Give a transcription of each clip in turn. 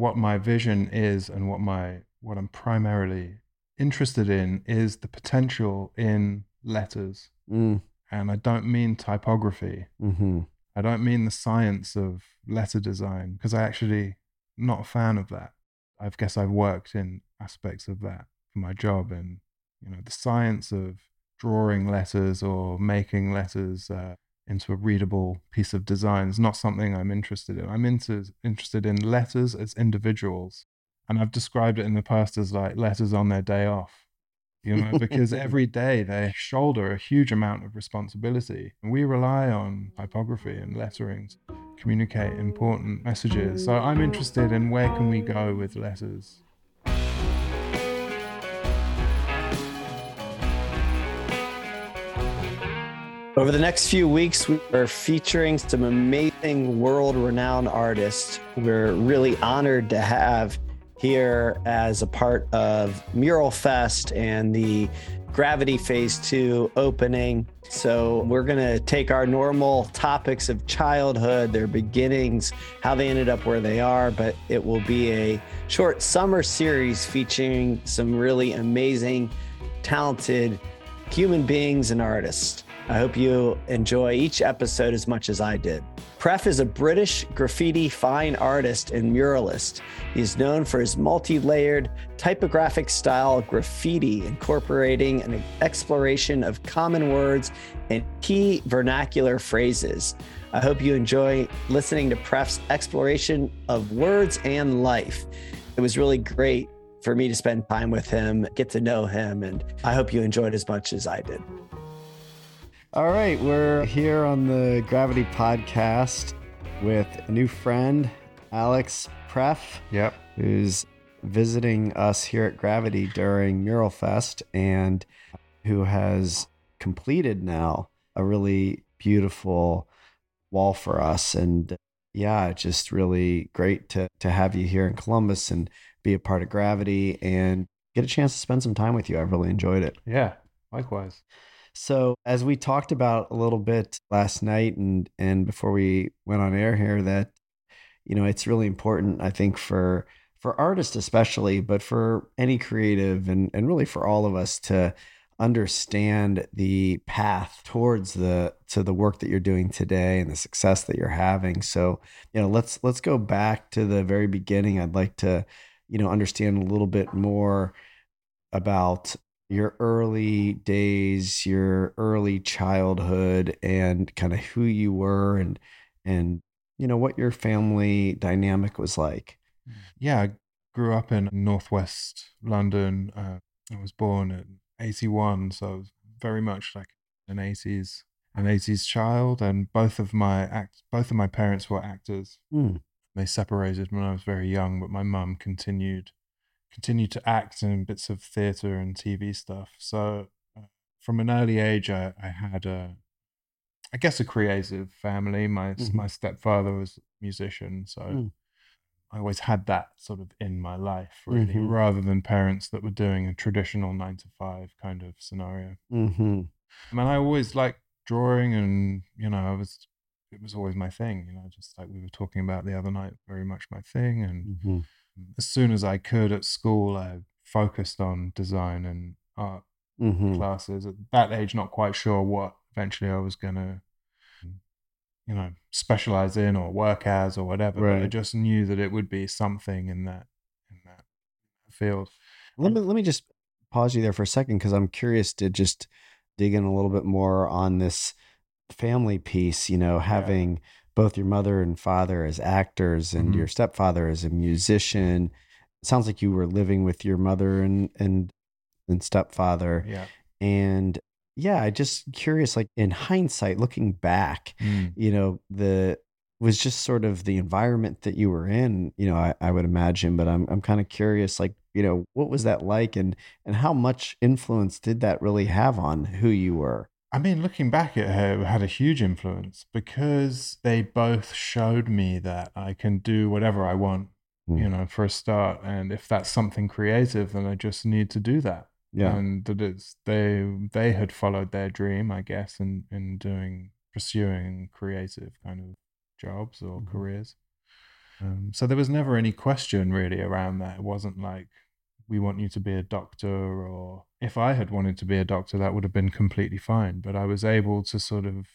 what my vision is and what I'm primarily interested in is the potential in letters. Mm. And I don't mean typography. Mm-hmm. I don't mean the science of letter design, because I actually not a fan of that. I guess I've worked in aspects of that for my job, and the science of drawing letters or making letters into a readable piece of design is not something I'm interested in. I'm interested in letters as individuals. And I've described it in the past as like letters on their day off, because every day they shoulder a huge amount of responsibility. And we rely on typography and lettering to communicate important messages. So I'm interested in where can we go with letters. Over the next few weeks, we are featuring some amazing world-renowned artists. We're really honored to have here as a part of Mural Fest and the Gravity Phase 2 opening. So we're going to take our normal topics of childhood, their beginnings, how they ended up where they are, but it will be a short summer series featuring some really amazing, talented human beings and artists. I hope you enjoy each episode as much as I did. Pref is a British graffiti fine artist and muralist. He is known for his multi-layered typographic style of graffiti, incorporating an exploration of common words and key vernacular phrases. I hope you enjoy listening to Pref's exploration of words and life. It was really great for me to spend time with him, get to know him, and I hope you enjoyed as much as I did. All right, we're here on the Gravity Podcast with a new friend, Alex Pref, yep, who's visiting us here at Gravity during Mural Fest and who has completed now a really beautiful wall for us. And yeah, just really great to have you here in Columbus and be a part of Gravity and get a chance to spend some time with you. I've really enjoyed it. Yeah, likewise. So as we talked about a little bit last night and before we went on air here, that, it's really important, I think, for artists especially, but for any creative and really for all of us to understand the path towards to the work that you're doing today and the success that you're having. So, let's go back to the very beginning. I'd like to, understand a little bit more about your early days, your early childhood, and kind of who you were and what your family dynamic was like. Yeah, I grew up in Northwest London. I was born in 81, so I was very much like an 80s child, and both of my parents were actors. Mm. They separated when I was very young, but my mum continued to act in bits of theatre and TV stuff. So from an early age, I had a creative family. My stepfather was a musician. So I always had that sort of in my life, really, rather than parents that were doing a traditional 9-to-5 kind of scenario. Mm-hmm. And I always liked drawing and, it was always my thing, just like we were talking about the other night, very much my thing. And as soon as I could at school, I focused on design and art classes. At that age, not quite sure what eventually I was going to, specialize in or work as or whatever. Right. But I just knew that it would be something in that field. Let me just pause you there for a second, because I'm curious to just dig in a little bit more on this family piece, having... Yeah. Both your mother and father as actors and your stepfather as a musician. It sounds like you were living with your mother and stepfather. Yeah. And yeah, I just curious, like in hindsight, looking back, was just sort of the environment that you were in, I would imagine, but I'm kind of curious, like, what was that like and how much influence did that really have on who you were? I mean, looking back at her, it had a huge influence because they both showed me that I can do whatever I want, for a start. And if that's something creative, then I just need to do that. Yeah. And that they had followed their dream, I guess, in pursuing creative kind of jobs or careers. So there was never any question really around that. It wasn't like, we want you to be a doctor, or if I had wanted to be a doctor, that would have been completely fine. But I was able to sort of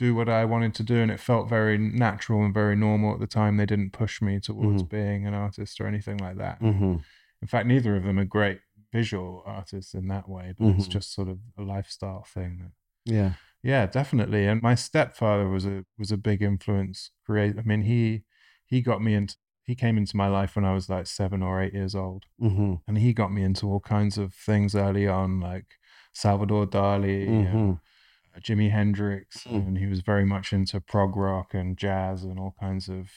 do what I wanted to do, and it felt very natural and very normal at the time. They didn't push me towards being an artist or anything like that. Mm-hmm. In fact, neither of them are great visual artists in that way, but it's just sort of a lifestyle thing. Yeah. Yeah, definitely. And my stepfather was a big influence. I mean, he got me into, he came into my life when I was like 7 or 8 years old. Mm-hmm. And he got me into all kinds of things early on, like Salvador Dali, and Jimi Hendrix. Mm-hmm. And he was very much into prog rock and jazz and all kinds of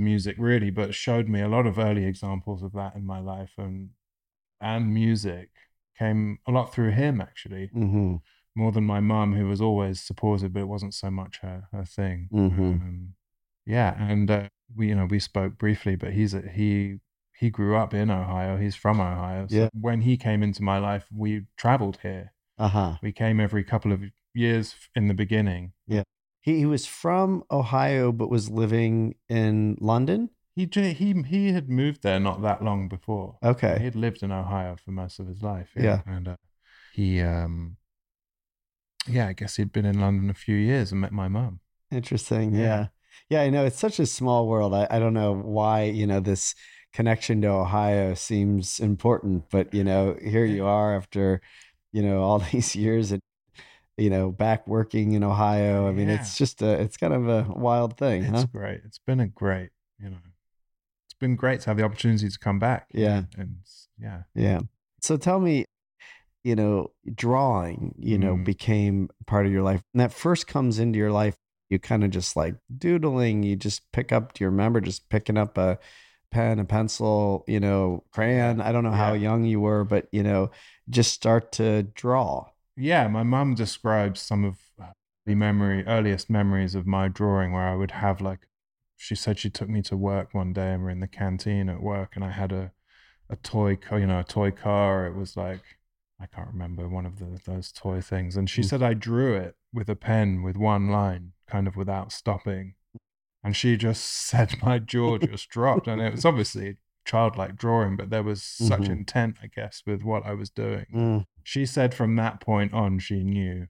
music really, but showed me a lot of early examples of that in my life. And music came a lot through him actually, more than my mum, who was always supportive, but it wasn't so much her thing. Mm-hmm. We spoke briefly, but he grew up in Ohio. He's from Ohio. So when he came into my life, we traveled here. We came every couple of years in the beginning. Yeah. He was from Ohio, but was living in London. He had moved there not that long before. Okay. He'd lived in Ohio for most of his life. Yeah. And I guess he'd been in London a few years and met my mum. Interesting. Yeah. Yeah, I know. It's such a small world. I don't know why, this connection to Ohio seems important, but, here you are after, all these years and, back working in Ohio. I mean, it's just it's kind of a wild thing. It's great. It's been great to have the opportunity to come back. Yeah. And so tell me, drawing, became part of your life. And that first comes into your life. You kind of just like doodling, picking up a pen, a pencil, crayon. I don't know how young you were, but, just start to draw. Yeah. My mum describes some of the earliest memories of my drawing where I would have she said she took me to work one day and we're in the canteen at work and I had a toy car, It was like, I can't remember, one of those toy things. And she said I drew it with a pen with one line, kind of without stopping. And she just said my jaw just dropped. And it was obviously a childlike drawing, but there was such intent, I guess, with what I was doing. She said from that point on, she knew.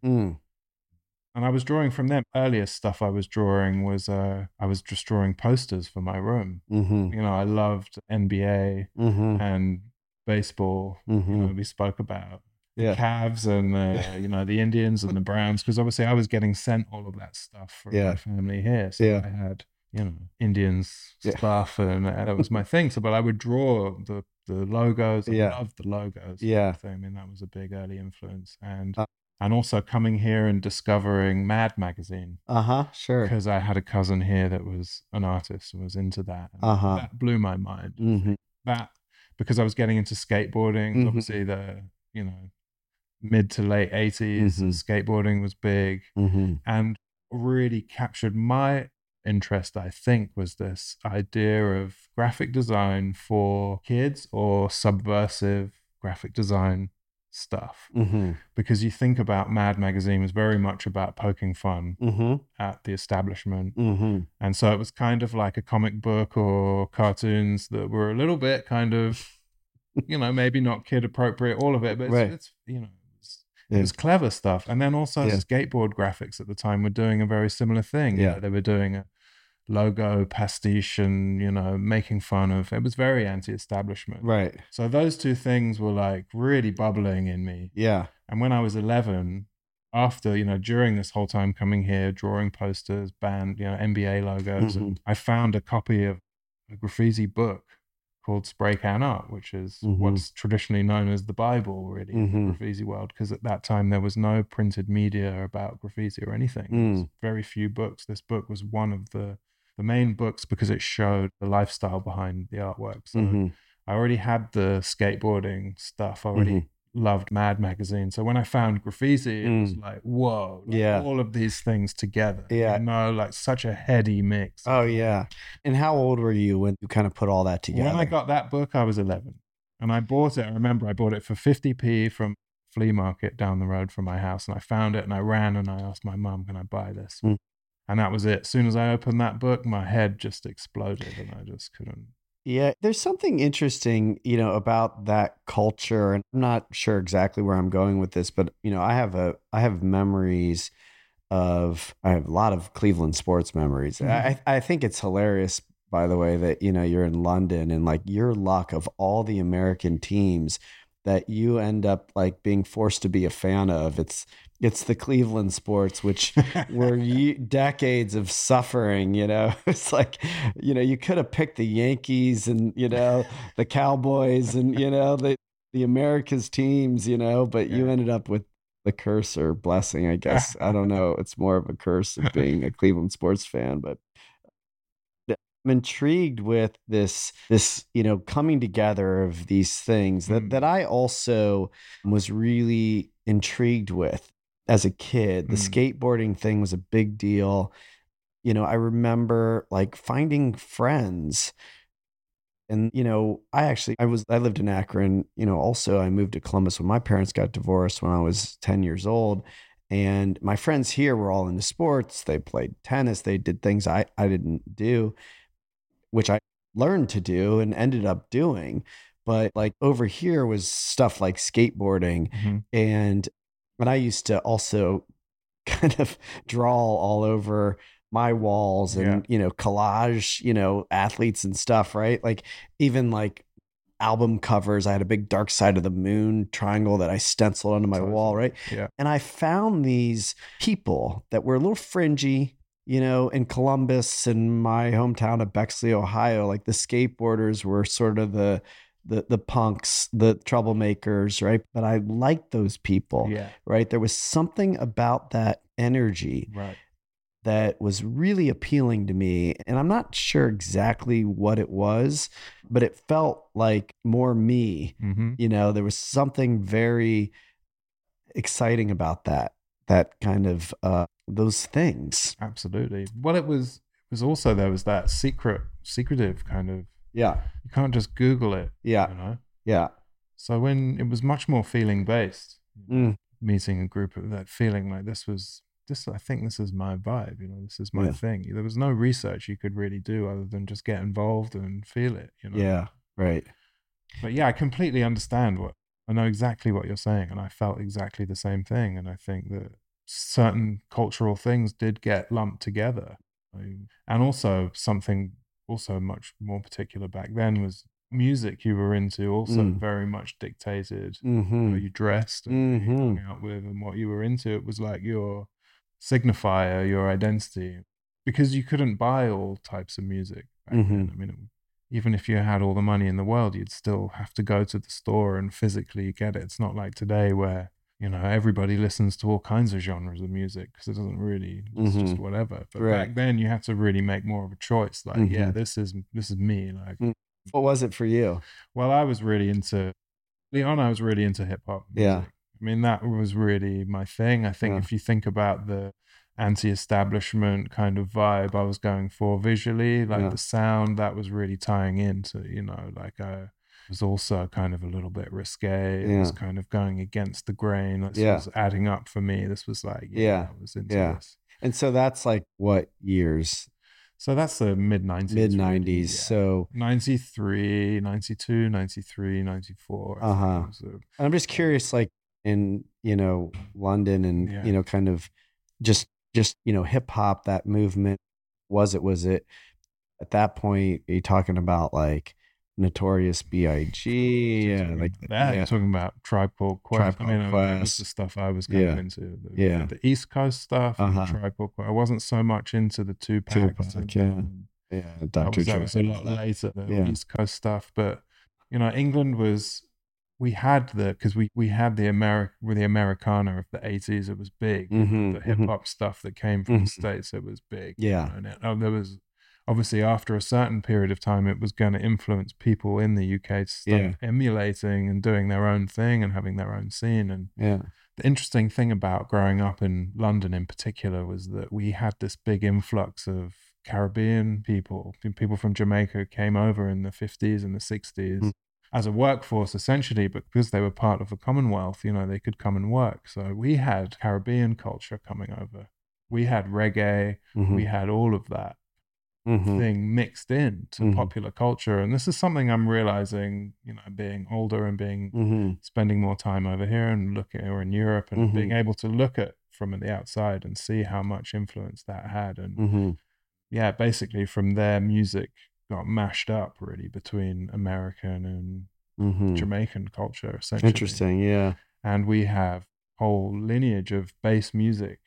And I was drawing from them. Earliest stuff I was drawing was, I was just drawing posters for my room. I loved NBA and baseball, we spoke about the Cavs and the Indians and the Browns, because obviously I was getting sent all of that stuff from my family here. So I had, Indians stuff and that was my thing. So, but I would draw the logos. I loved the logos. Yeah. I mean, that was a big early influence. And also coming here and discovering Mad Magazine. Sure. Because I had a cousin here that was an artist and was into that. That blew my mind. Because I was getting into skateboarding, obviously the, mid to late 80s, skateboarding was big and really captured my interest, I think, was this idea of graphic design for kids or subversive graphic design stuff. Because you think about Mad Magazine was very much about poking fun at the establishment. And so it was kind of like a comic book or cartoons that were a little bit kind of, maybe not kid appropriate, all of it, but it was clever stuff. And then also skateboard graphics at the time were doing a very similar thing. Yeah. They were doing a logo pastiche and making fun of it. Was very anti-establishment, right? So those two things were like really bubbling in me. And when I was 11, after during this whole time coming here drawing posters, band NBA logos, and I found a copy of a graffiti book called Spray Can Art, which is what's traditionally known as the Bible, really, in the graffiti world, because at that time there was no printed media about graffiti or anything. There was very few books. This book was one of the main books because it showed the lifestyle behind the artwork. So I already had the skateboarding stuff. I already loved Mad Magazine. So when I found graffiti, it was like, whoa, all of these things together. Yeah. Such a heady mix. Oh, yeah. And how old were you when you kind of put all that together? When I got that book, I was 11. And I bought it. I remember I bought it for 50p from a flea market down the road from my house. And I found it and I ran and I asked my mum, can I buy this? And that was it. As soon as I opened that book, my head just exploded and I just couldn't. Yeah, there's something interesting, you know, about that culture. And I'm not sure exactly where I'm going with this, but, you know, I have memories of, I have a lot of Cleveland sports memories. Mm-hmm. I think it's hilarious, by the way, that, you know, you're in London and like your luck of all the American teams that you end up like being forced to be a fan of. It's the Cleveland sports, which were decades of suffering, you know. It's like, you know, you could have picked the Yankees and, you know, the Cowboys and, you know, the America's teams, you know, but you ended up with the curse or blessing, I guess. I don't know. It's more of a curse of being a Cleveland sports fan, but I'm intrigued with this, you know, coming together of these things that I also was really intrigued with. As a kid, the skateboarding thing was a big deal. You know, I remember like finding friends and, you know, I lived in Akron, you know, also I moved to Columbus when my parents got divorced when I was 10 years old, and my friends here were all into sports. They played tennis. They did things I didn't do, which I learned to do and ended up doing. But like over here was stuff like skateboarding and I used to also kind of draw all over my walls and, you know, collage, you know, athletes and stuff, right? Like even like album covers. I had a big Dark Side of the Moon triangle that I stenciled onto my wall, right? Yeah. And I found these people that were a little fringy, you know, in Columbus and my hometown of Bexley, Ohio. Like the skateboarders were sort of the punks, the troublemakers, right? But I liked those people, right? There was something about that energy that was really appealing to me. And I'm not sure exactly what it was, but it felt like more me, you know, there was something very exciting about that kind of, those things. Absolutely. Well, it was also, there was that secretive kind of, you can't just Google it. You know? So when it was much more feeling based, meeting a group of that feeling like I think this is my vibe, you know, this is my thing. There was no research you could really do other than just get involved and feel it, you know? Yeah. Right. But I completely understand I know exactly what you're saying. And I felt exactly the same thing. And I think that certain cultural things did get lumped together. And also something much more particular back then was music you were into also very much dictated how you dressed and who you hung out with and what you were into. It was like your signifier, your identity, because you couldn't buy all types of music back then. I mean, even if you had all the money in the world, you'd still have to go to the store and physically get it. It's not like today where, you know, everybody listens to all kinds of genres of music because it doesn't really, it's just whatever. But back then you have to really make more of a choice. Like, this is me. Like, what was it for you? Well, I was really into hip hop music. Yeah. I mean, that was really my thing. I think if you think about the anti-establishment kind of vibe I was going for visually, like the sound, that was really tying into, you know, like a, it was also kind of a little bit risque. It was kind of going against the grain. This was adding up for me. This was like, I was into this. And so that's like what years? So that's the mid-90s. Really, so 93, 92, 93, 94. And I'm just curious, like in, you know, London and, you know, kind of just, you know, hip hop, that movement, was it at that point, are you talking about like Notorious B.I.G. Talking about Tribe Called Quest. That was the stuff I was getting into. The East Coast stuff. Tribe Called Quest. I wasn't so much into the 2Pac. Dr. J. That was a lot later. The East Coast stuff, but you know, England was. We had the Americana of the '80s. It was big. The hip hop stuff that came from the States. It was big. You know, and there was. Obviously, after a certain period of time, it was going to influence people in the UK to start emulating and doing their own thing and having their own scene. And the interesting thing about growing up in London in particular was that we had this big influx of Caribbean people. People from Jamaica came over in the 50s and the 60s as a workforce, essentially, but because they were part of the Commonwealth, you know, they could come and work. So we had Caribbean culture coming over. We had reggae, mm-hmm. we had all of that mm-hmm. thing mixed in to mm-hmm. popular culture. And this is something I'm realizing, you know, being older and being mm-hmm. spending more time over here and looking, or in Europe, and mm-hmm. being able to look at from the outside and see how much influence that had. And mm-hmm. yeah, basically from there, music got mashed up really between American and mm-hmm. Jamaican culture, essentially. Interesting, yeah. And we have whole lineage of bass music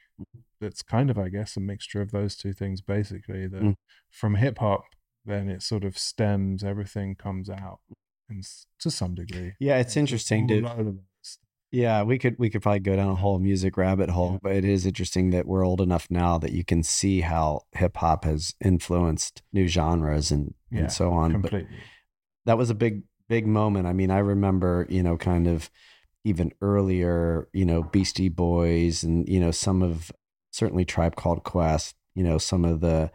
that's kind of, I guess, a mixture of those two things, basically, that mm. from hip hop, then it sort of stems, everything comes out and to some degree. Yeah, it's interesting, dude. Yeah, we could probably go down a whole music rabbit hole, yeah. but it is interesting that we're old enough now that you can see how hip hop has influenced new genres and so on. Completely. But that was a big moment. I mean, I remember, you know, kind of even earlier, you know, Beastie Boys and, you know, some of certainly Tribe Called Quest, you know, some of the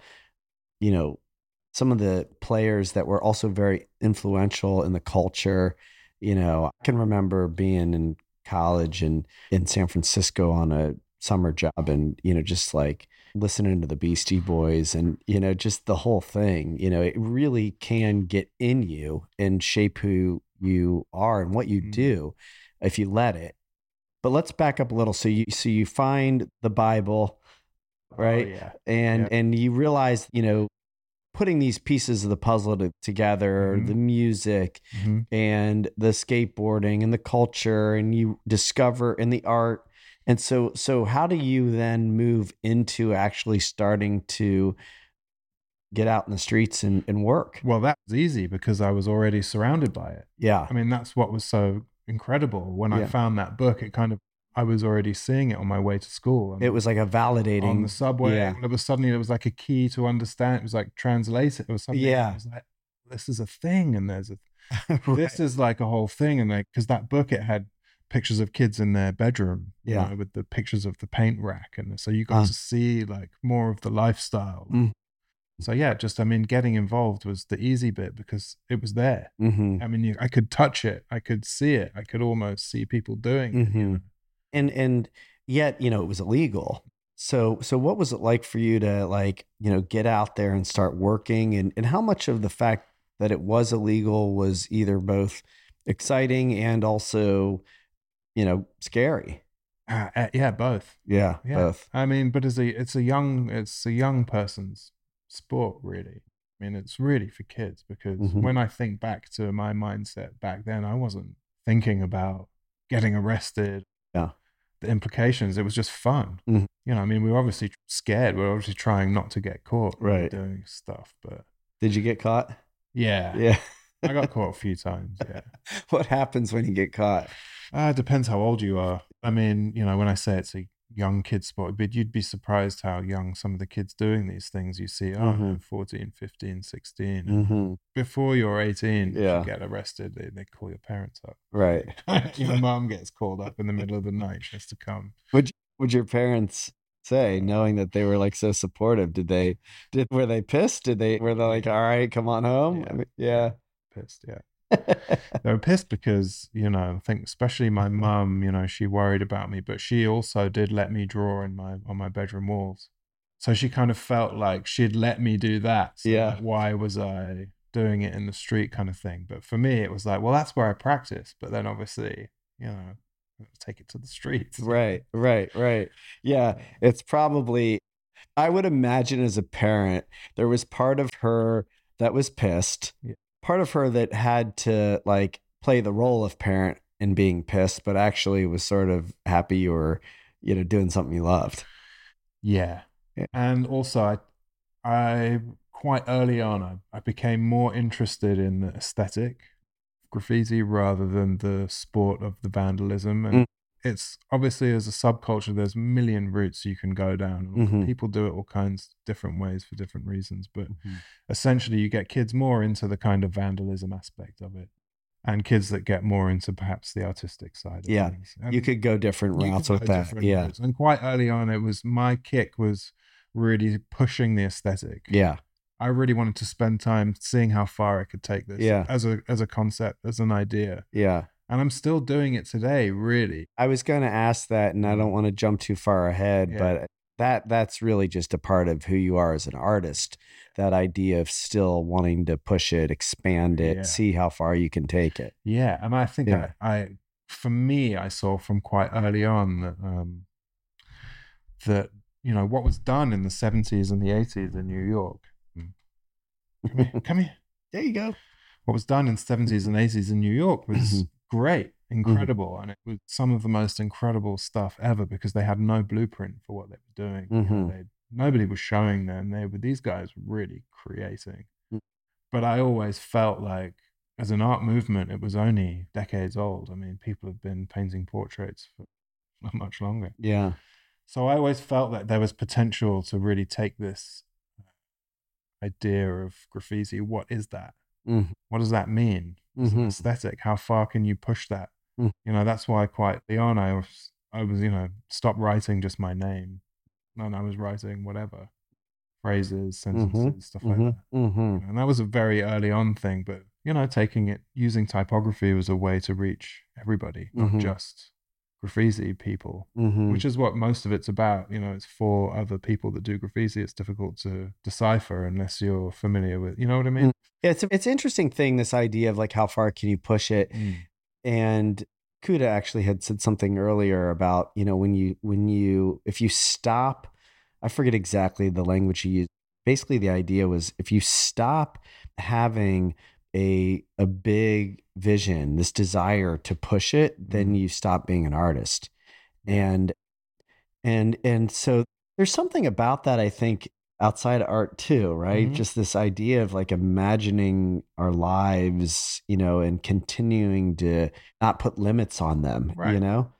players that were also very influential in the culture. You know, I can remember being in college and in San Francisco on a summer job and, you know, just like listening to the Beastie Boys and, you know, just the whole thing, you know, it really can get in you and shape who you are and what you mm-hmm. do if you let it. But let's back up a little. So you find the Bible, right? Oh, yeah. And you realize, you know, putting these pieces of the puzzle together, mm-hmm. the music mm-hmm. and the skateboarding and the culture, and you discover in the art. And so how do you then move into actually starting to get out in the streets and work? Well, that was easy because I was already surrounded by it. Yeah. I mean, that's what was so incredible. When I found that book, it kind of, I was already seeing it on my way to school. And it was like a validating on the subway. Yeah. And it was suddenly, it was like a key to understand. It was like translate it or something. Yeah. It was like, this is a thing. And there's a, right. This is like a whole thing. And like, cause that book, it had pictures of kids in their bedroom, you know, with the pictures of the paint rack. And so you got to see like more of the lifestyle. Mm. So yeah, just, I mean, getting involved was the easy bit because it was there. Mm-hmm. I mean, I could touch it. I could see it. I could almost see people doing mm-hmm. it. You know? And yet, you know, it was illegal. So what was it like for you to like, you know, get out there and start working? And how much of the fact that it was illegal was either both exciting and also, you know, scary? Both. Yeah, both. I mean, but it's a young person's sport, really. I mean, it's really for kids because mm-hmm. when I think back to my mindset back then, I wasn't thinking about getting arrested. Yeah. The implications, it was just fun. Mm-hmm. You know, I mean, we were obviously scared. We were obviously trying not to get caught right. doing stuff. But did you get caught? Yeah. I got caught a few times. Yeah. What happens when you get caught? Depends how old you are. I mean, you know, when I say it's a young kid sport, but you'd be surprised how young some of the kids doing these things you see are mm-hmm. 14, 15, 16. Mm-hmm. Before you're 18, if you get arrested, they call your parents up. Right. Your mom gets called up in the middle of the night. She has to come. Would your parents say, knowing that they were like so supportive? Were they pissed? Were they like, all right, come on home? Yeah. I mean, yeah. Pissed, yeah. They were pissed because, you know, I think especially my mum, you know, she worried about me, but she also did let me draw on my bedroom walls. So she kind of felt like she'd let me do that. So yeah. Like, why was I doing it in the street kind of thing? But for me, it was like, well, that's where I practice. But then obviously, you know, take it to the streets. Right. Yeah. It's probably, I would imagine as a parent, there was part of her that was pissed. Yeah. Part of her that had to like play the role of parent and being pissed, but actually was sort of happy or, you know, doing something you loved. Yeah. And also I quite early on, I became more interested in the aesthetic graffiti rather than the sport of the vandalism. And it's obviously as a subculture, there's a million routes you can go down. Mm-hmm. People do it all kinds of different ways for different reasons. But essentially you get kids more into the kind of vandalism aspect of it and kids that get more into perhaps the artistic side of things. And you could go different routes with that. Yeah. Routes. And quite early on, it was my kick was really pushing the aesthetic. Yeah. I really wanted to spend time seeing how far I could take this as a concept, as an idea. Yeah. And I'm still doing it today, really. I was going to ask that, and I don't want to jump too far ahead, but that's really just a part of who you are as an artist. That idea of still wanting to push it, expand it, see how far you can take it. Yeah. And I think for me, I saw from quite early on that, that, you know, what was done in the 70s and the 80s in New York. Come here. There you go. What was done in the 70s and 80s in New York was great, incredible. And it was some of the most incredible stuff ever because they had no blueprint for what they were doing. You know, nobody was showing them. These guys were really creating. But I always felt like, as an art movement, it was only decades old. I mean, people have been painting portraits for not much longer. Yeah. So I always felt that there was potential to really take this idea of graffiti. What is that? What does that mean? It's an aesthetic. How far can you push that? You know, that's why quite early on I was, you know, stopped writing just my name. And I was writing whatever, phrases, sentences, stuff like that. And that was a very early on thing, but you know, taking it, using typography was a way to reach everybody, not just graffiti people, which is what most of it's about. You know, it's for other people that do graffiti. It's difficult to decipher unless you're familiar with, you know what I mean? Yeah, it's an interesting thing, this idea of like, how far can you push it? And Kuda actually had said something earlier about, you know, if you stop, I forget exactly the language he used. Basically, the idea was if you stop having a big vision, this desire to push it, then you stop being an artist. And so there's something about that, I think, outside of art too, right? Just this idea of like imagining our lives, you know, and continuing to not put limits on them, you know?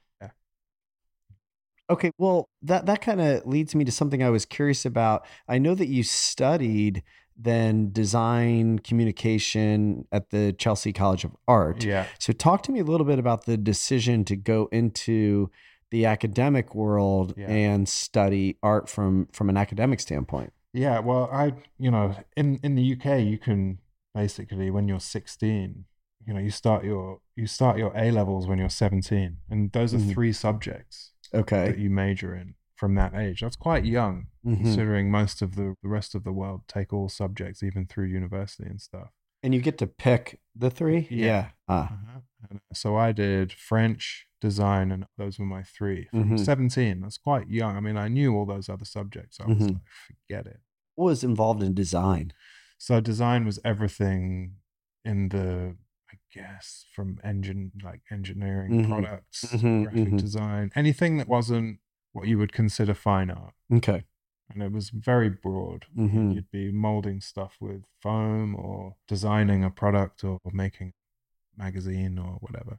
Okay, well, that kind of leads me to something I was curious about. I know that you studied then design communication at the Chelsea College of Art. So talk to me a little bit about the decision to go into the academic world and study art from an academic standpoint. Yeah, well, you know, in the UK, you can basically, when you're 16, you know, you start your A levels when you're 17, and those are 3 subjects that you major in from that age. That's quite young, considering most of the rest of the world take all subjects, even through university and stuff. And you get to pick the 3? So I did French, design, and those were my 3 from 17. That's quite young. I mean, I knew all those other subjects. I was like, forget it. What was involved in design? So design was everything in the, I guess, from engineering, products, graphic design, anything that wasn't what you would consider fine art. Okay. And it was very broad. You'd be molding stuff with foam or designing a product or making a magazine or whatever.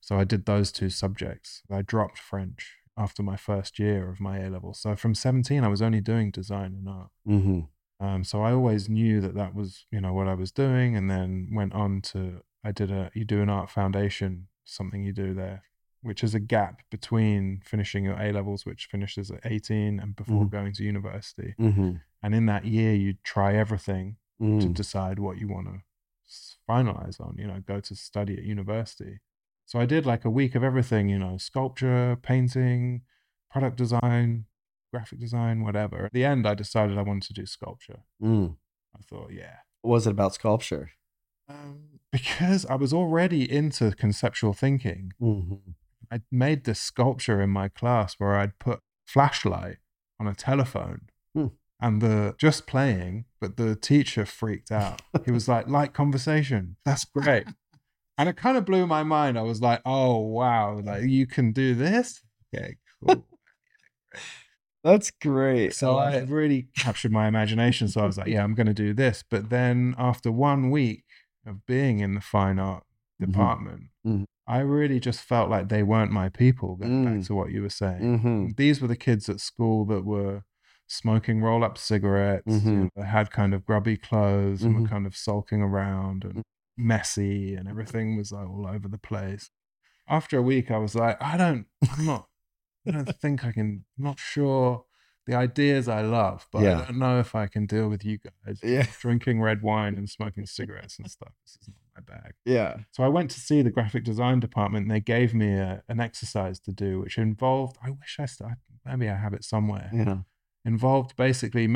So I did those 2 subjects. I dropped French after my first year of my A level. So from 17, I was only doing design and art. So I always knew that was, you know, what I was doing, and then went on to, you do an art foundation, something you do there, which is a gap between finishing your A-levels, which finishes at 18, and before going to university. And in that year, you try everything to decide what you want to finalize on, you know, go to study at university. So I did like a week of everything, you know, sculpture, painting, product design, graphic design, whatever. At the end, I decided I wanted to do sculpture. I thought, What was it about sculpture? Because I was already into conceptual thinking. I'd made this sculpture in my class where I'd put flashlight on a telephone and just playing, but the teacher freaked out. He was like, light conversation. That's great. And it kind of blew my mind. I was like, oh, wow, like you can do this? Okay, cool. That's great. So I really captured my imagination. So I was like, I'm going to do this. But then after 1 week of being in the fine art department, I really just felt like they weren't my people, going back to what you were saying. These were the kids at school that were smoking roll-up cigarettes, you know, that had kind of grubby clothes and were kind of sulking around and messy, and everything was like all over the place. After a week, I was like, I'm not sure. The ideas I love, but I don't know if I can deal with you guys drinking red wine and smoking cigarettes and stuff. This is not my bag. Yeah. So I went to see the graphic design department, and they gave me an exercise to do, which involved, I wish I maybe I have it somewhere. Yeah. Involved basically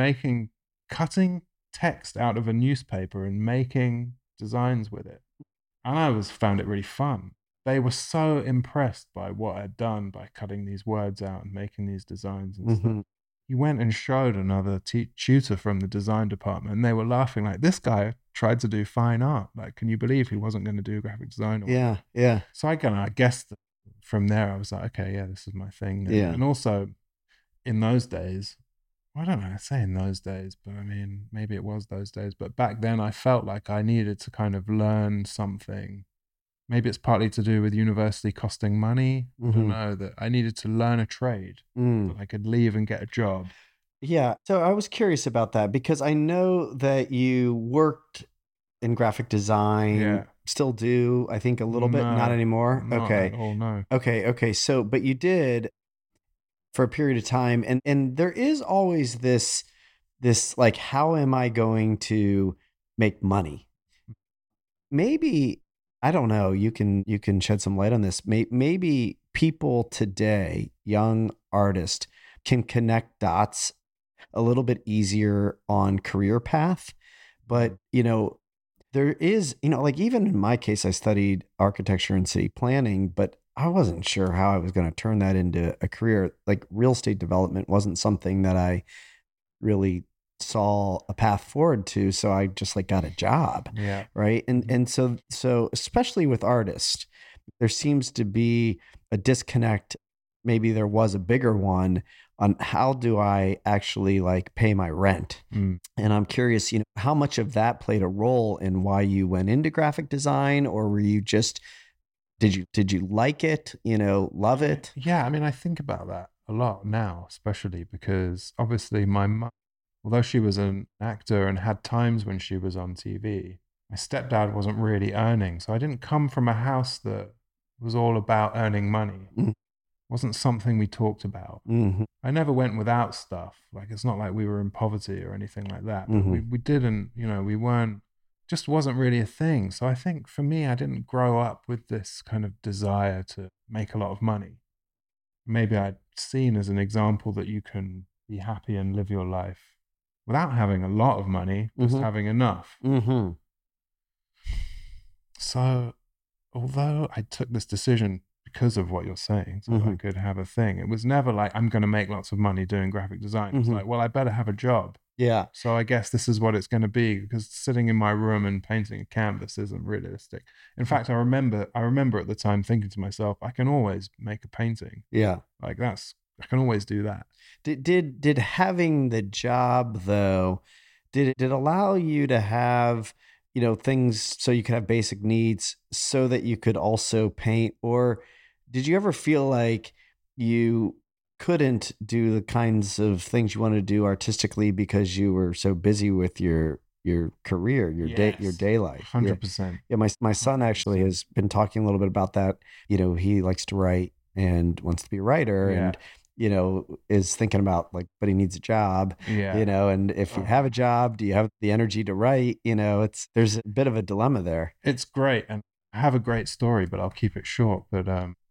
cutting text out of a newspaper and making designs with it. And I found it really fun. They were so impressed by what I'd done by cutting these words out and making these designs and mm-hmm. stuff. He went and showed another tutor from the design department, and they were laughing like, this guy tried to do fine art. Like, can you believe he wasn't going to do graphic design? Or whatever? Yeah. So I guess that from there I was like, okay, yeah, this is my thing. And, yeah. And also in those days, I don't know, I say in those days, but I mean, maybe it was those days. But back then I felt like I needed to kind of learn something. Maybe it's partly to do with university costing money. Mm-hmm. I don't know, that I needed to learn a trade that I could leave and get a job. Yeah. So I was curious about that because I know that you worked in graphic design, still do, I think a little bit, not anymore. Not okay. Oh, no. Okay. So, but you did for a period of time. And there is always this like, how am I going to make money? Maybe, I don't know. You can shed some light on this. Maybe people today, young artists, can connect dots a little bit easier on career path. But, you know, there is, you know, like even in my case, I studied architecture and city planning, but I wasn't sure how I was going to turn that into a career. Like real estate development wasn't something that I really saw a path forward to, so I just like got a job, right? And so especially with artists, there seems to be a disconnect. Maybe there was a bigger one on how do I actually like pay my rent? And I'm curious, you know, how much of that played a role in why you went into graphic design, or were you just did you like it? You know, love it? Yeah, I mean, I think about that a lot now, especially because obviously my mom, although she was an actor and had times when she was on TV, my stepdad wasn't really earning. So I didn't come from a house that was all about earning money. It wasn't something we talked about. Mm-hmm. I never went without stuff. Like, it's not like we were in poverty or anything like that. But we didn't, you know, we weren't, just wasn't really a thing. So I think for me, I didn't grow up with this kind of desire to make a lot of money. Maybe I'd seen as an example that you can be happy and live your life without having a lot of money, just having enough. So although I took this decision because of what you're saying, so I could have a thing, it was never like, I'm going to make lots of money doing graphic design. It's like, well, I better have a job. Yeah. So I guess this is what it's going to be, because sitting in my room and painting a canvas isn't realistic. In fact, I remember at the time thinking to myself, I can always make a painting. Yeah. Like I can always do that. Did having the job though, did it allow you to have, you know, things so you could have basic needs so that you could also paint? Or did you ever feel like you couldn't do the kinds of things you wanted to do artistically because you were so busy with your career, your day life? 100%. Yeah. My son actually has been talking a little bit about that. You know, he likes to write and wants to be a writer and, you know, is thinking about like, but he needs a job, you know, and if you have a job, do you have the energy to write? You know, there's a bit of a dilemma there. It's great. And I have a great story, but I'll keep it short. But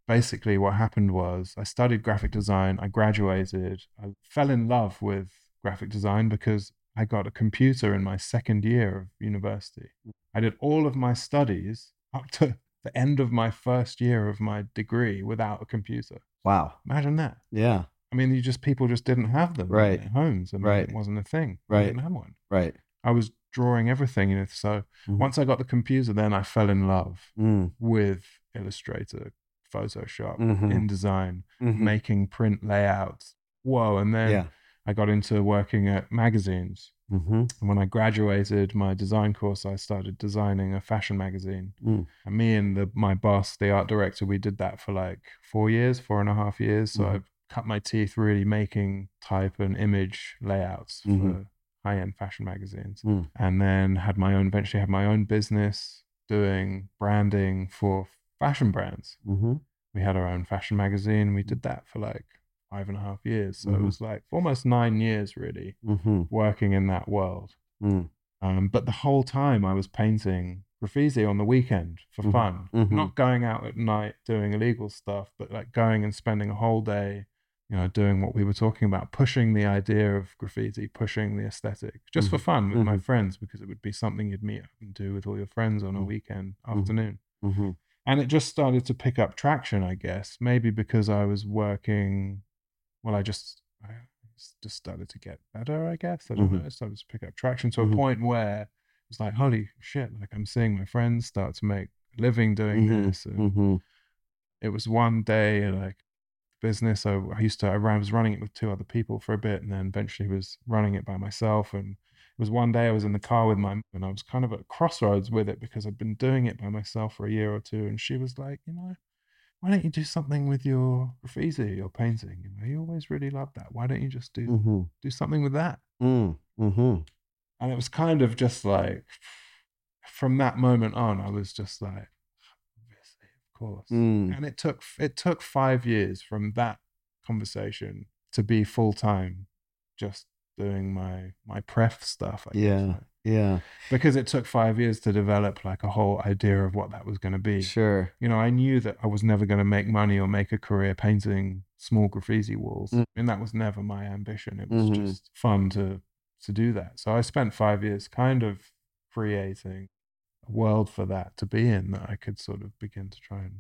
basically what happened was I studied graphic design. I graduated. I fell in love with graphic design because I got a computer in my second year of university. I did all of my studies up to the end of my first year of my degree without a computer. Wow. Imagine that. Yeah. I mean, people just didn't have them in their homes. I mean, it wasn't a thing. Right. They didn't have one. Right. I was drawing everything, you know. So once I got the computer, then I fell in love with Illustrator, Photoshop, InDesign, making print layouts. Whoa. And then I got into working at magazines. And when I graduated my design course, I started designing a fashion magazine. And me and my boss, the art director, we did that for like 4.5 years. So I've cut my teeth really making type and image layouts for high-end fashion magazines. And then eventually had my own business doing branding for fashion brands. We had our own fashion magazine. We did that for like 5.5 years. So it was like almost 9 years really working in that world. But the whole time I was painting graffiti on the weekend for fun, not going out at night doing illegal stuff, but like going and spending a whole day you know, doing what we were talking about, pushing the idea of graffiti, pushing the aesthetic, just for fun with my friends, because it would be something you'd meet up and do with all your friends on a weekend afternoon. And it just started to pick up traction, I guess, maybe because I was working, well, I just started to get better, I guess. I don't know, it started to pick up traction to a point where it's like, holy shit, like I'm seeing my friends start to make a living doing this. And it was one day, like, business. So I was running it with two other people for a bit, and then eventually was running it by myself. And it was one day I was in the car with my mom, and I was kind of at a crossroads with it because I'd been doing it by myself for a year or two. And she was like, you know, why don't you do something with your graffiti, your painting? You know, you always really loved that. Why don't you just do something with that? And it was kind of just like, from that moment on, I was just like, obviously, of course. And it took 5 years from that conversation to be full time, just doing my pref stuff. I guess. Because it took 5 years to develop like a whole idea of what that was going to be. Sure. You know, I knew that I was never going to make money or make a career painting small graffiti walls. And that was never my ambition. It was just fun to do that. So I spent 5 years kind of creating a world for that to be in, that I could sort of begin to try and...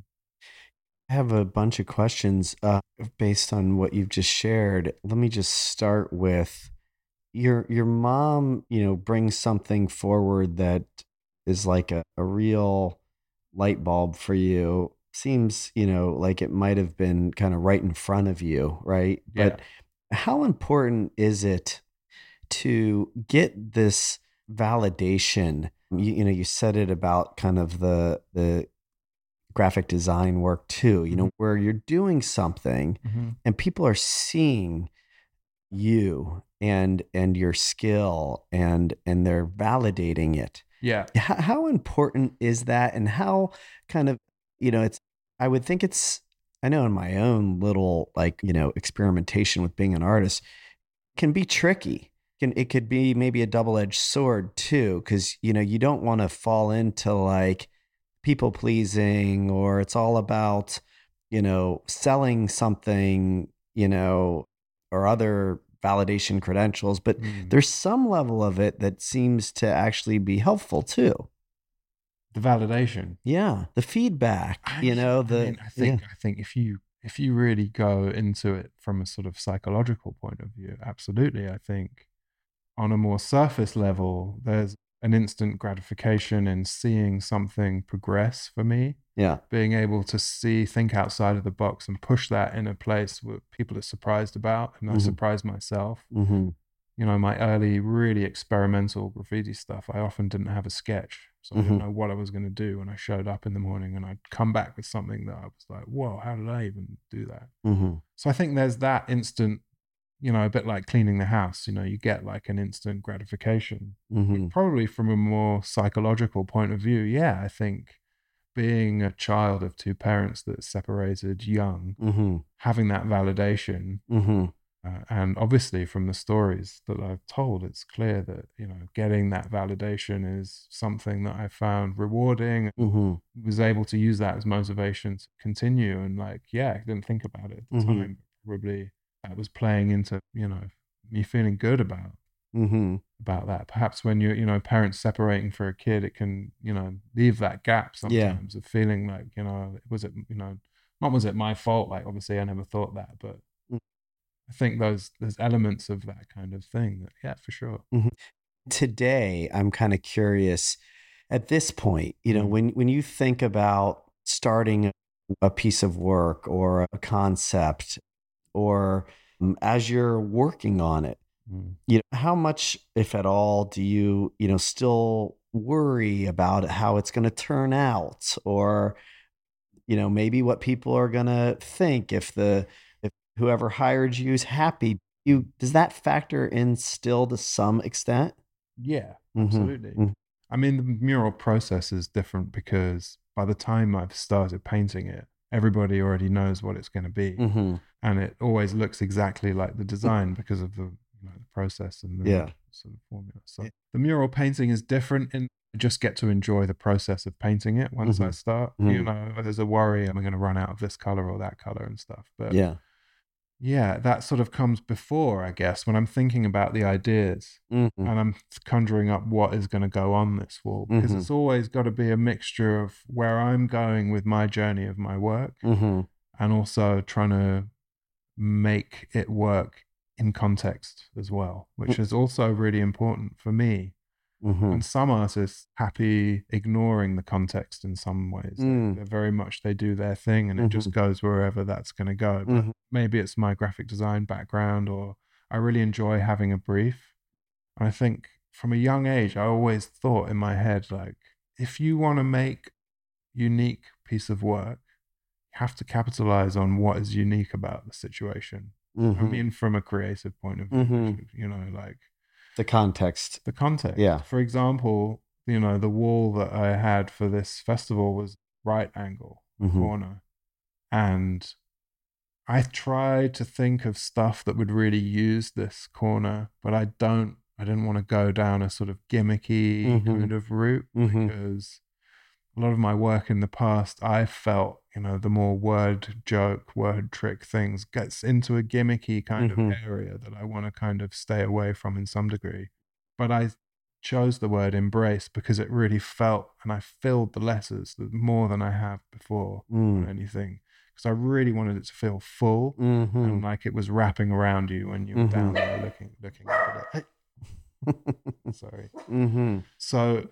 I have a bunch of questions based on what you've just shared. Let me just start with your mom, you know, brings something forward that is like a real light bulb for you. Seems, you know, like it might have been kind of right in front of you, right? Yeah. But how important is it to get this validation? You know, you said it about kind of the graphic design work too, you know, where you're doing something and people are seeing you and your skill and they're validating it. Yeah. How important is that? And how kind of, you know, I know in my own little, like, you know, experimentation with being an artist can be tricky. It could be maybe a double-edged sword too, because, you know, you don't want to fall into like people pleasing, or it's all about, you know, selling something, you know, or other validation credentials, but there's some level of it that seems to actually be helpful too. The validation. Yeah. The feedback, I think if you really go into it from a sort of psychological point of view, absolutely. I think on a more surface level, there's an instant gratification in seeing something progress for me. Yeah. Being able to think outside of the box and push that in a place where people are surprised about, and I surprised myself. You know, my early really experimental graffiti stuff, I often didn't have a sketch. So I didn't know what I was going to do when I showed up in the morning, and I'd come back with something that I was like, whoa, how did I even do that? So I think there's that instant, you know, a bit like cleaning the house, you know, you get like an instant gratification, probably from a more psychological point of view. Yeah. I think being a child of two parents that separated young, having that validation, and obviously from the stories that I've told, it's clear that, you know, getting that validation is something that I found rewarding, was able to use that as motivation to continue. And like, yeah, I didn't think about it at the time, probably. That was playing into, you know, me feeling good about that. Perhaps when you know, parents separating for a kid, it can, you know, leave that gap sometimes of feeling like, you know, was it my fault? Like, obviously I never thought that, but I think there's elements of that kind of thing that, yeah, for sure. Today, I'm kind of curious at this point, you know, when you think about starting a piece of work or a concept, or as you're working on it, you know, how much, if at all, do you, you know, still worry about how it's going to turn out, or, you know, maybe what people are going to think if whoever hired you is happy? Does that factor in still to some extent? Yeah, absolutely. I mean, the mural process is different because by the time I've started painting it, everybody already knows what it's going to be, and it always looks exactly like the design because of the, you know, the process and the sort of formula. So the mural painting is different, and I just get to enjoy the process of painting it once I start. You know, there's a worry, am I going to run out of this color or that color and stuff? But yeah, that sort of comes before, I guess, when I'm thinking about the ideas mm-hmm. and I'm conjuring up what is going to go on this wall, because mm-hmm. it's always got to be a mixture of where I'm going with my journey of my work mm-hmm. and also trying to make it work in context as well, which is also really important for me. Mm-hmm. And some artists happy ignoring the context in some ways. They're very much, they do their thing and mm-hmm. it just goes wherever that's going to go. But mm-hmm. maybe it's my graphic design background, or I really enjoy having a brief. And I think from a young age, I always thought in my head, like, if you want to make unique piece of work, you have to capitalize on what is unique about the situation. Mm-hmm. I mean, from a creative point of view, mm-hmm. you know, like, The context. Yeah. For example, you know, the wall that I had for this festival was right angle mm-hmm. corner. And I tried to think of stuff that would really use this corner, but I didn't want to go down a sort of gimmicky mm-hmm. kind of route mm-hmm. because a lot of my work in the past, I felt, you know, the more word trick things gets into a gimmicky kind mm-hmm. of area that I want to kind of stay away from in some degree. But I chose the word embrace because it really felt, and I filled the letters more than I have before or anything, because I really wanted it to feel full mm-hmm. and like it was wrapping around you when you were mm-hmm. down there looking at it. Sorry. Mm-hmm. So,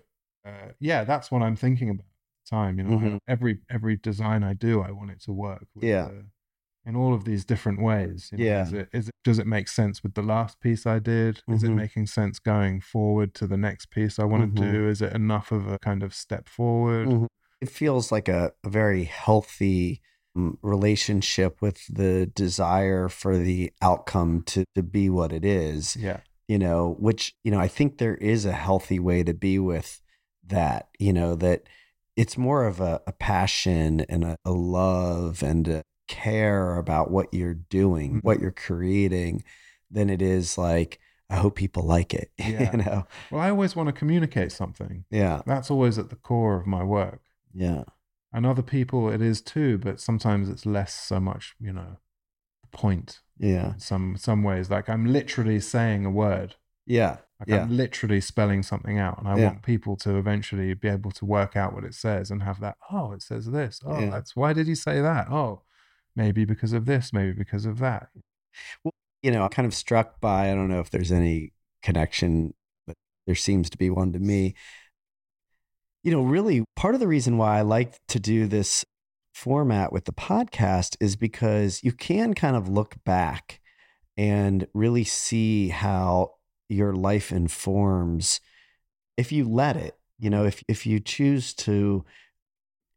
yeah, that's what I'm thinking about. Time, you know, mm-hmm. every design I do, I want it to work with, in all of these different ways, you know, does it make sense with the last piece I did mm-hmm. is it making sense going forward to the next piece I want mm-hmm. to do, is it enough of a kind of step forward mm-hmm. It feels like a very healthy relationship with the desire for the outcome to be what it is, you know, which, you know, I think there is a healthy way to be with that, you know, that it's more of a passion and a love and a care about what you're doing, mm-hmm. what you're creating, than it is like, I hope people like it. Yeah. You know? Well, I always want to communicate something. Yeah. That's always at the core of my work. Yeah. And other people it is too, but sometimes it's less so much, you know, the point. Yeah. In some ways, like I'm literally saying a word. Yeah. Like I'm literally spelling something out, and I want people to eventually be able to work out what it says and have that, oh, it says this. Oh, that's, why did he say that? Oh, maybe because of this, maybe because of that. Well, you know, I'm kind of struck by, I don't know if there's any connection, but there seems to be one to me. You know, really part of the reason why I like to do this format with the podcast is because you can kind of look back and really see how your life informs, if you let it, you know, if you choose to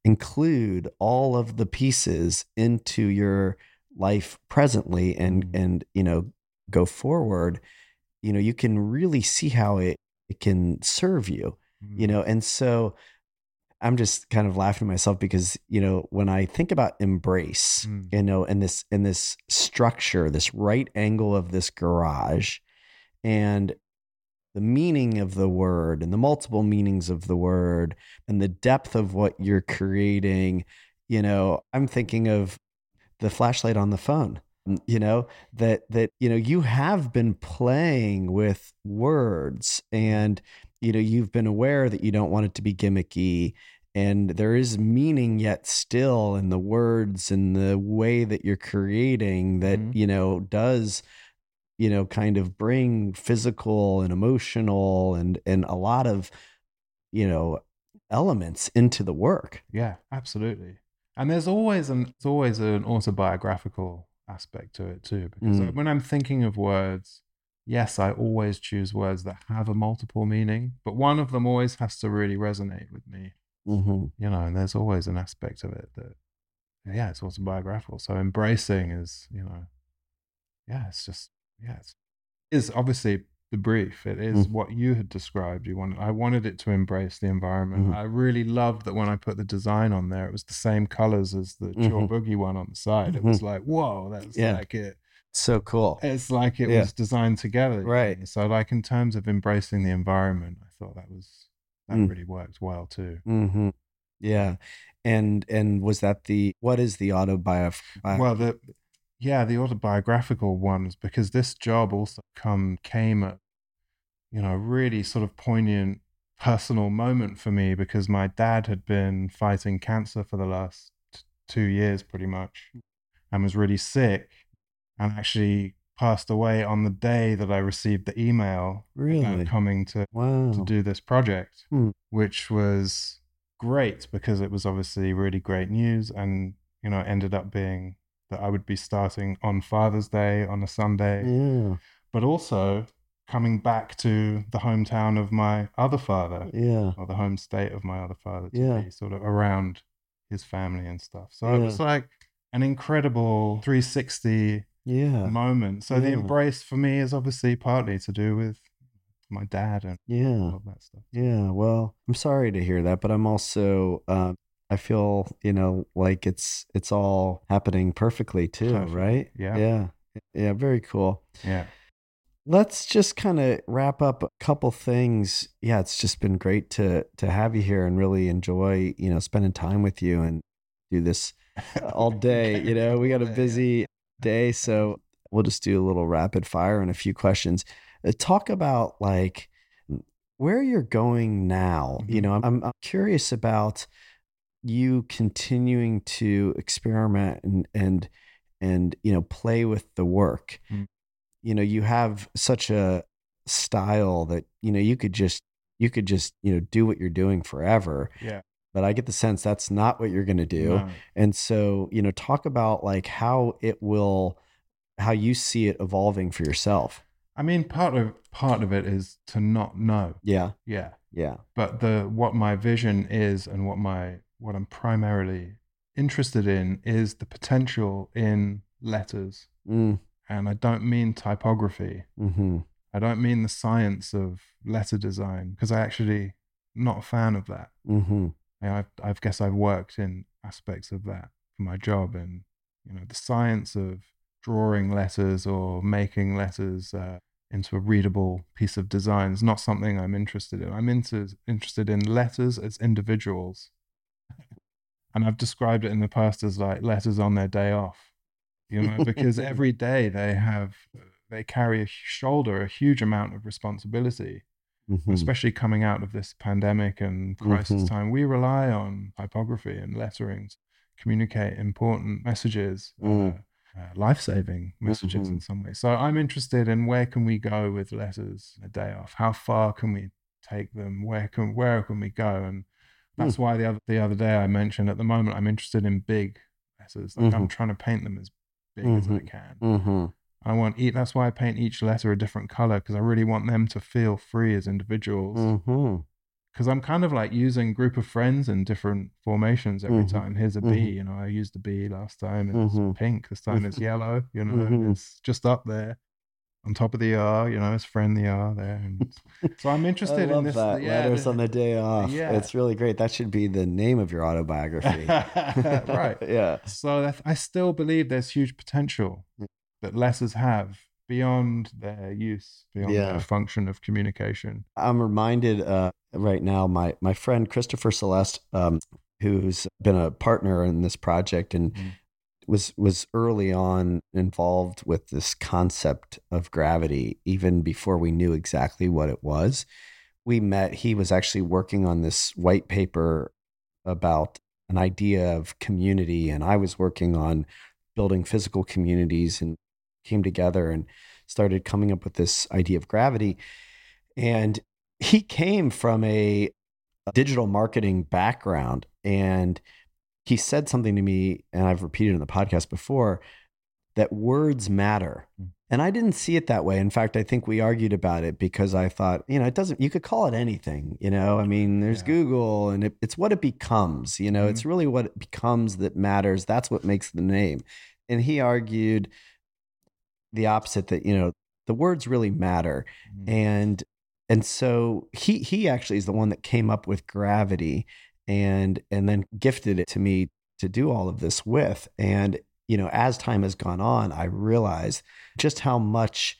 include all of the pieces into your life presently and, you know, go forward, you know, you can really see how it can serve you, you know? And so I'm just kind of laughing at myself because, you know, when I think about embrace, you know, and this structure, this right angle of this garage, and the meaning of the word and the multiple meanings of the word and the depth of what you're creating, you know, I'm thinking of the flashlight on the phone, you know, that, you know, you have been playing with words and, you know, you've been aware that you don't want it to be gimmicky, and there is meaning yet still in the words and the way that you're creating that, mm-hmm. you know, does, you know, kind of bring physical and emotional and a lot of, you know, elements into the work. Yeah, absolutely. And there's always an autobiographical aspect to it too, because when I'm thinking of words, yes, I always choose words that have a multiple meaning, but one of them always has to really resonate with me, mm-hmm. you know, and there's always an aspect of it that, yeah, it's autobiographical. So embracing is, you know, yeah, it's just, yes, it is obviously the brief. It is what you had described. I wanted it to embrace the environment. I really loved that when I put the design on there, it was the same colors as the Chore Boogie one on the side. It was like, whoa, that's like it. So cool. It's like it was designed together. Right. So like in terms of embracing the environment, I thought that really worked well too. Mm-hmm. Yeah. And was that what is the autobiography? Well, Yeah, the autobiographical ones, because this job also came at, you know, a really sort of poignant personal moment for me, because my dad had been fighting cancer for the last 2 years pretty much, and was really sick, and actually passed away on the day that I received the email about coming to do this project, which was great because it was obviously really great news, and you know, it ended up being that I would be starting on Father's Day on a Sunday, but also coming back to the hometown of my other father, or the home state of my other father, to be sort of around his family and stuff. So it was like an incredible 360 moment. So the Embrace for me is obviously partly to do with my dad and all that stuff. Yeah, well, I'm sorry to hear that, but I'm also, I feel, you know, like it's all happening perfectly too, right? Yeah, very cool. Yeah. Let's just kind of wrap up a couple things. Yeah, it's just been great to have you here and really enjoy, you know, spending time with you and do this all day. You know, we got a busy day, so we'll just do a little rapid fire and a few questions. Talk about like where you're going now. You know, I'm curious about you continuing to experiment and you know, play with the work. You know, you have such a style that, you know, you could just, you know, do what you're doing forever. Yeah. But I get the sense that's not what you're going to do. No. And so, you know, talk about like how you see it evolving for yourself. I mean, part of it is to not know. Yeah. Yeah. Yeah. But what my vision is and what I'm primarily interested in is the potential in letters. And I don't mean typography. I don't mean the science of letter design, because I actually not a fan of that. I guess I've worked in aspects of that for my job, and you know, the science of drawing letters or making letters into a readable piece of design is not something I'm interested in. I'm interested in letters as individuals, and I've described it in the past as like letters on their day off. You know, because every day they carry a huge amount of responsibility, especially coming out of this pandemic and crisis time. We rely on typography and lettering to communicate important messages, life-saving messages in some way. So I'm interested in where can we go with letters a day off? How far can we take them? Where can we go? And that's why the other day I mentioned, at the moment I'm interested in big letters. Like I'm trying to paint them as big as I can. I want that's why I paint each letter a different color, because I really want them to feel free as individuals, because I'm kind of like using group of friends in different formations every time. Here's a B, you know, I used a B last time, and it's pink this time, it's yellow, you know, it's just up there on top of the R, you know, it's friend the R there. And so I'm interested in this. That. Letters on the day off. Yeah. It's really great. That should be the name of your autobiography. Right. Yeah. So I still believe there's huge potential that letters have beyond their use, beyond their function of communication. I'm reminded right now, my friend Christopher Celeste, who's been a partner in this project and was early on involved with this concept of gravity, even before we knew exactly what it was. We met, he was actually working on this white paper about an idea of community, and I was working on building physical communities, and came together and started coming up with this idea of gravity. And he came from a digital marketing background, and he said something to me, and I've repeated in the podcast before, that words matter. And I didn't see it that way. In fact, I think we argued about it, because I thought, you know, it doesn't, you could call it anything, you know, I mean, there's Google, and it's what it becomes, you know, it's really what it becomes that matters. That's what makes the name. And he argued the opposite, that, you know, the words really matter. And so he actually is the one that came up with gravity, and then gifted it to me to do all of this with. And, you know, as time has gone on, I realized just how much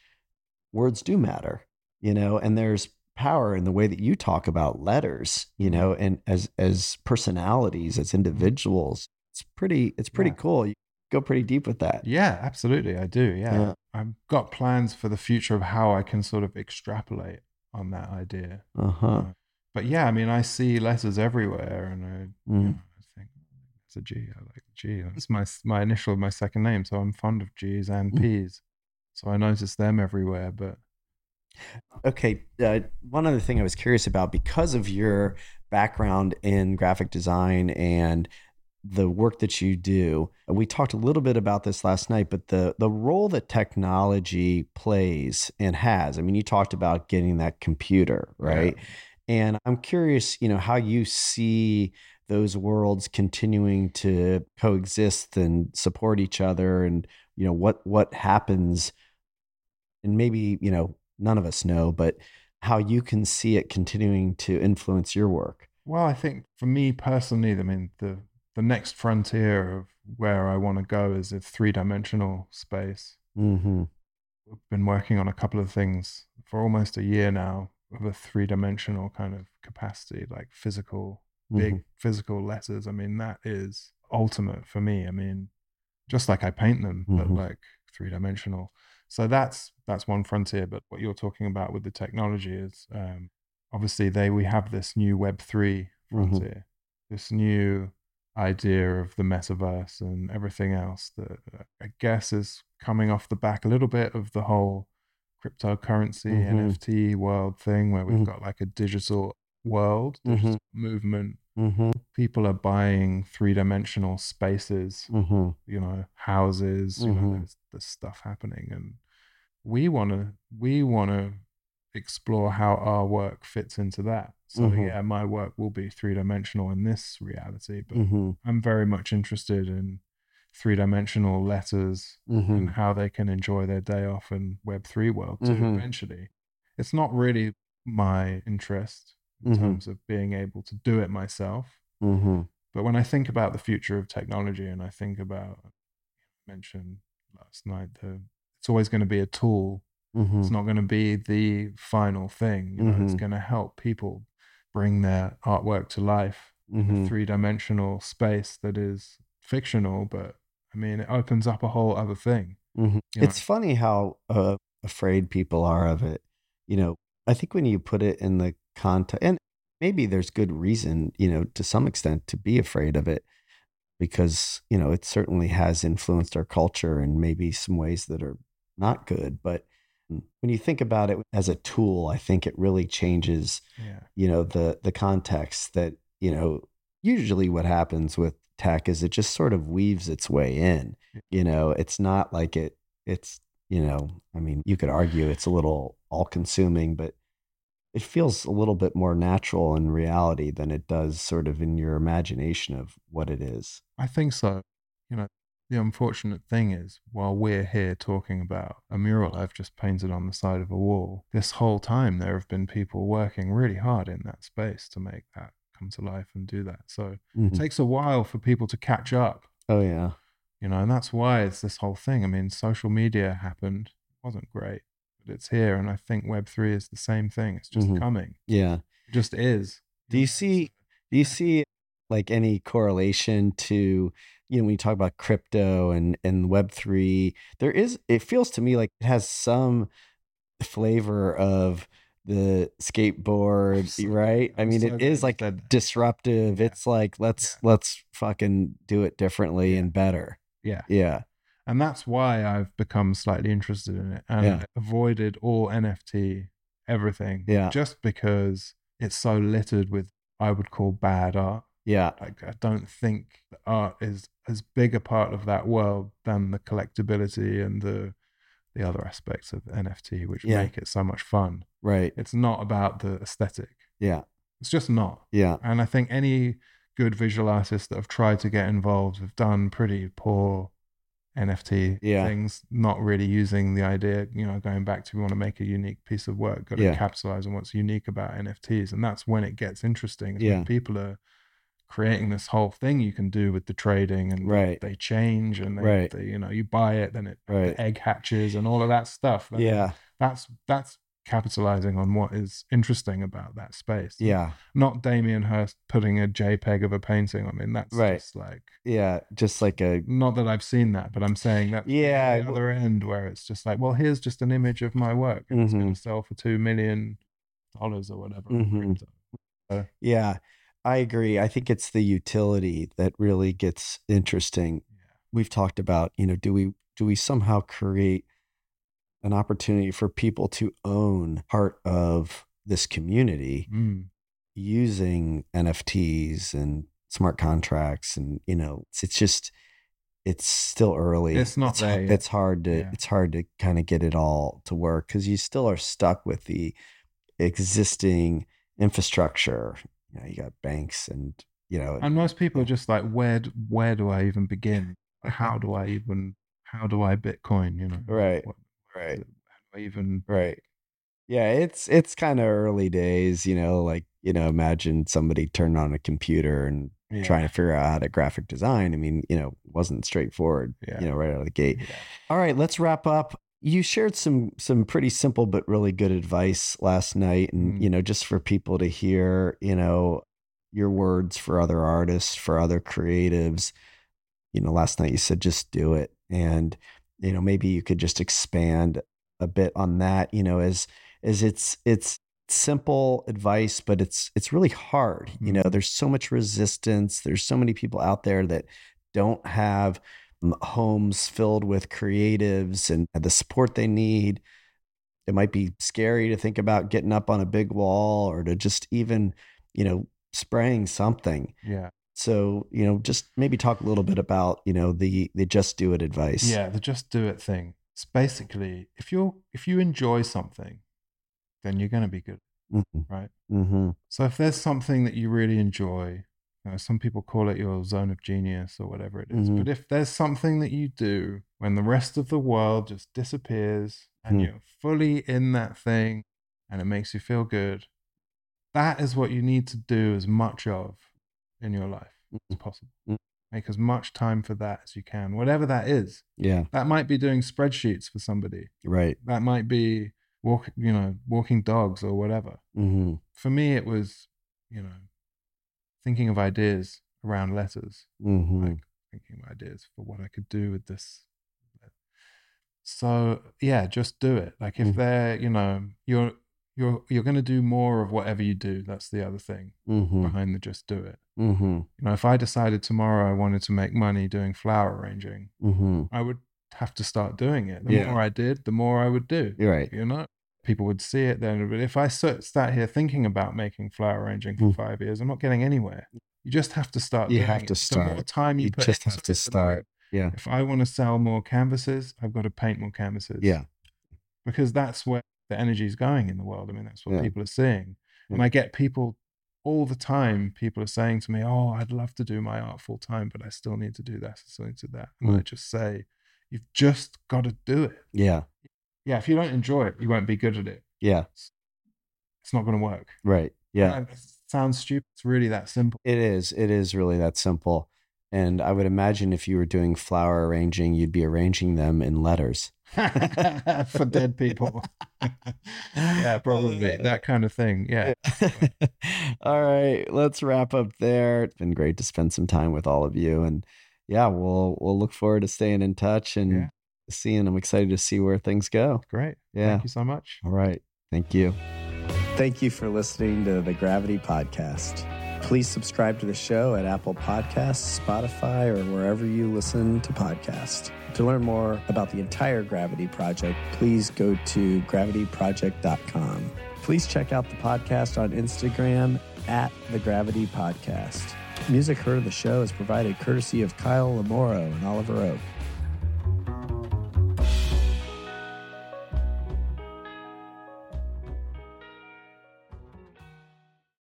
words do matter, you know, and there's power in the way that you talk about letters, you know, and as personalities, as individuals. It's pretty cool. go pretty deep with that. Yeah, absolutely. I do. Yeah. I've got plans for the future of how I can sort of extrapolate on that idea. But yeah, I mean, I see letters everywhere, and you know, I think it's a G. I like G. That's my initial of my second name, so I'm fond of G's and P's. So I notice them everywhere. But okay, one other thing I was curious about, because of your background in graphic design and the work that you do, we talked a little bit about this last night, but the role that technology plays and has. I mean, you talked about getting that computer, right? Yeah. And I'm curious, you know, how you see those worlds continuing to coexist and support each other, and, you know, what happens, and maybe, you know, none of us know, but how you can see it continuing to influence your work. Well, I think for me personally, I mean, the next frontier of where I want to go is a three-dimensional space. Mm-hmm. I've been working on a couple of things for almost a year now of a three-dimensional kind of capacity, like physical, big physical letters. I mean, that is ultimate for me. I mean, just like I paint them, but like three-dimensional. So that's one frontier. But what you're talking about with the technology is, obviously we have this new Web3 frontier, this new idea of the metaverse and everything else that I guess is coming off the back a little bit of the whole cryptocurrency NFT world thing, where we've got like a digital world, digital movement. People are buying three-dimensional spaces, you know, houses, you know, there's stuff happening, and we want to explore how our work fits into that. So yeah, my work will be three-dimensional in this reality, but I'm very much interested in three-dimensional letters and how they can enjoy their day off in Web3 world too. Eventually, it's not really my interest in terms of being able to do it myself, but when I think about the future of technology, and I think about, I mentioned last night, it's always going to be a tool. It's not going to be the final thing. You know, it's going to help people bring their artwork to life in a three-dimensional space that is fictional, but I mean, it opens up a whole other thing. You know? It's funny how afraid people are of it. You know, I think when you put it in the context, and maybe there's good reason, you know, to some extent to be afraid of it, because, you know, it certainly has influenced our culture in maybe some ways that are not good, but when you think about it as a tool, I think it really changes, you know, the context that, you know, usually what happens with tech is it just sort of weaves its way in, you know, it's not like it's, you know, I mean, you could argue it's a little all consuming, but it feels a little bit more natural in reality than it does sort of in your imagination of what it is. I think so. You know, the unfortunate thing is, while we're here talking about a mural I've just painted on the side of a wall, this whole time there have been people working really hard in that space to make that come to life and do that. So it takes a while for people to catch up. Oh yeah. You know, and that's why it's this whole thing. I mean, social media happened. It wasn't great, but it's here. And I think Web3 is the same thing. It's just coming. Yeah. It just is. Do you see like any correlation to, you know, when you talk about crypto and Web3, there is, it feels to me like it has some flavor of the skateboard, right? I mean, it is like disruptive. Yeah. It's like, let's fucking do it differently and better. Yeah. Yeah. And that's why I've become slightly interested in it, and avoided all NFT, everything. Yeah. Just because it's so littered with, I would call, bad art. Yeah. Like, I don't think the art is as big a part of that world than the collectability and the other aspects of NFT, which make it so much fun. Right. It's not about the aesthetic. Yeah. It's just not. Yeah. And I think any good visual artists that have tried to get involved have done pretty poor NFT things, not really using the idea, you know, going back to, we want to make a unique piece of work, got to capitalize on what's unique about NFTs. And that's when it gets interesting. When people are creating this whole thing you can do with the trading, and they change, and they, you know, you buy it, then the egg hatches and all of that stuff. That's capitalizing on what is interesting about that space. Yeah. Not Damien Hirst putting a JPEG of a painting. I mean, that's right. Just like... Yeah, just like a... Not that I've seen that, but I'm saying that the other end where it's just like, well, here's just an image of my work. And it's going to sell for $2 million or whatever. So. Yeah, I agree. I think it's the utility that really gets interesting. Yeah. We've talked about, you know, do we somehow create an opportunity for people to own part of this community using NFTs and smart contracts, and you know, it's still early. It's not there. It's hard to kind of get it all to work because you still are stuck with the existing infrastructure. You know, you got banks and you know, and most people are just like, where do I even begin? How do I Bitcoin? You know, right. Yeah, it's kind of early days, you know, like, you know, imagine somebody turned on a computer and trying to figure out how to graphic design. I mean, you know, it wasn't straightforward, you know, right out of the gate. Yeah. All right, let's wrap up. You shared some pretty simple but really good advice last night, and you know, just for people to hear, you know, your words for other artists, for other creatives. You know, last night you said just do it, and you know, maybe you could just expand a bit on that, you know, as it's simple advice, but it's really hard. You know, there's so much resistance. There's so many people out there that don't have homes filled with creatives and the support they need. It might be scary to think about getting up on a big wall or to just even, you know, spraying something. Yeah. So, you know, just maybe talk a little bit about, you know, the just do it advice. Yeah, the just do it thing. It's basically if you enjoy something, then you're going to be good, right? So if there's something that you really enjoy, you know, some people call it your zone of genius or whatever it is. But if there's something that you do when the rest of the world just disappears and you're fully in that thing and it makes you feel good, that is what you need to do as much of in your life as possible. Make as much time for that as you can, whatever that is. Yeah, that might be doing spreadsheets for somebody, right? That might be walking dogs or whatever. For me, it was, you know, thinking of ideas around letters, like thinking of ideas for what I could do with this. So yeah, just do it. Like if they're, you know, you're going to do more of whatever you do. That's the other thing behind the just do it. You know, if I decided tomorrow I wanted to make money doing flower arranging, I would have to start doing it. The more I did, the more I would do. Right. You know, people would see it then. But if I sat here thinking about making flower arranging for 5 years, I'm not getting anywhere. You just have to start. The more time you put just have to start. Yeah. If I want to sell more canvases, I've got to paint more canvases. Yeah. Because that's where the energy is going in the world. I mean, that's what people are seeing. And I get people all the time, people are saying to me, oh, I'd love to do my art full time, but I still need to do this, I still need to do that. And I just say, you've just got to do it. Yeah. Yeah. If you don't enjoy it, you won't be good at it. Yeah. It's not going to work. Right. Yeah. It sounds stupid. It's really that simple. It is really that simple. And I would imagine if you were doing flower arranging, you'd be arranging them in letters. For dead people. Yeah, probably. That kind of thing. Yeah. All right. Let's wrap up there. It's been great to spend some time with all of you. And yeah, we'll look forward to staying in touch and seeing. I'm excited to see where things go. Great. Yeah. Thank you so much. All right. Thank you. Thank you for listening to the Gravity Podcast. Please subscribe to the show at Apple Podcasts, Spotify, or wherever you listen to podcasts. To learn more about the entire Gravity Project, please go to gravityproject.com. Please check out the podcast on Instagram @thegravitypodcast. Music heard of the show is provided courtesy of Kyle Lamoro and Oliver Oak.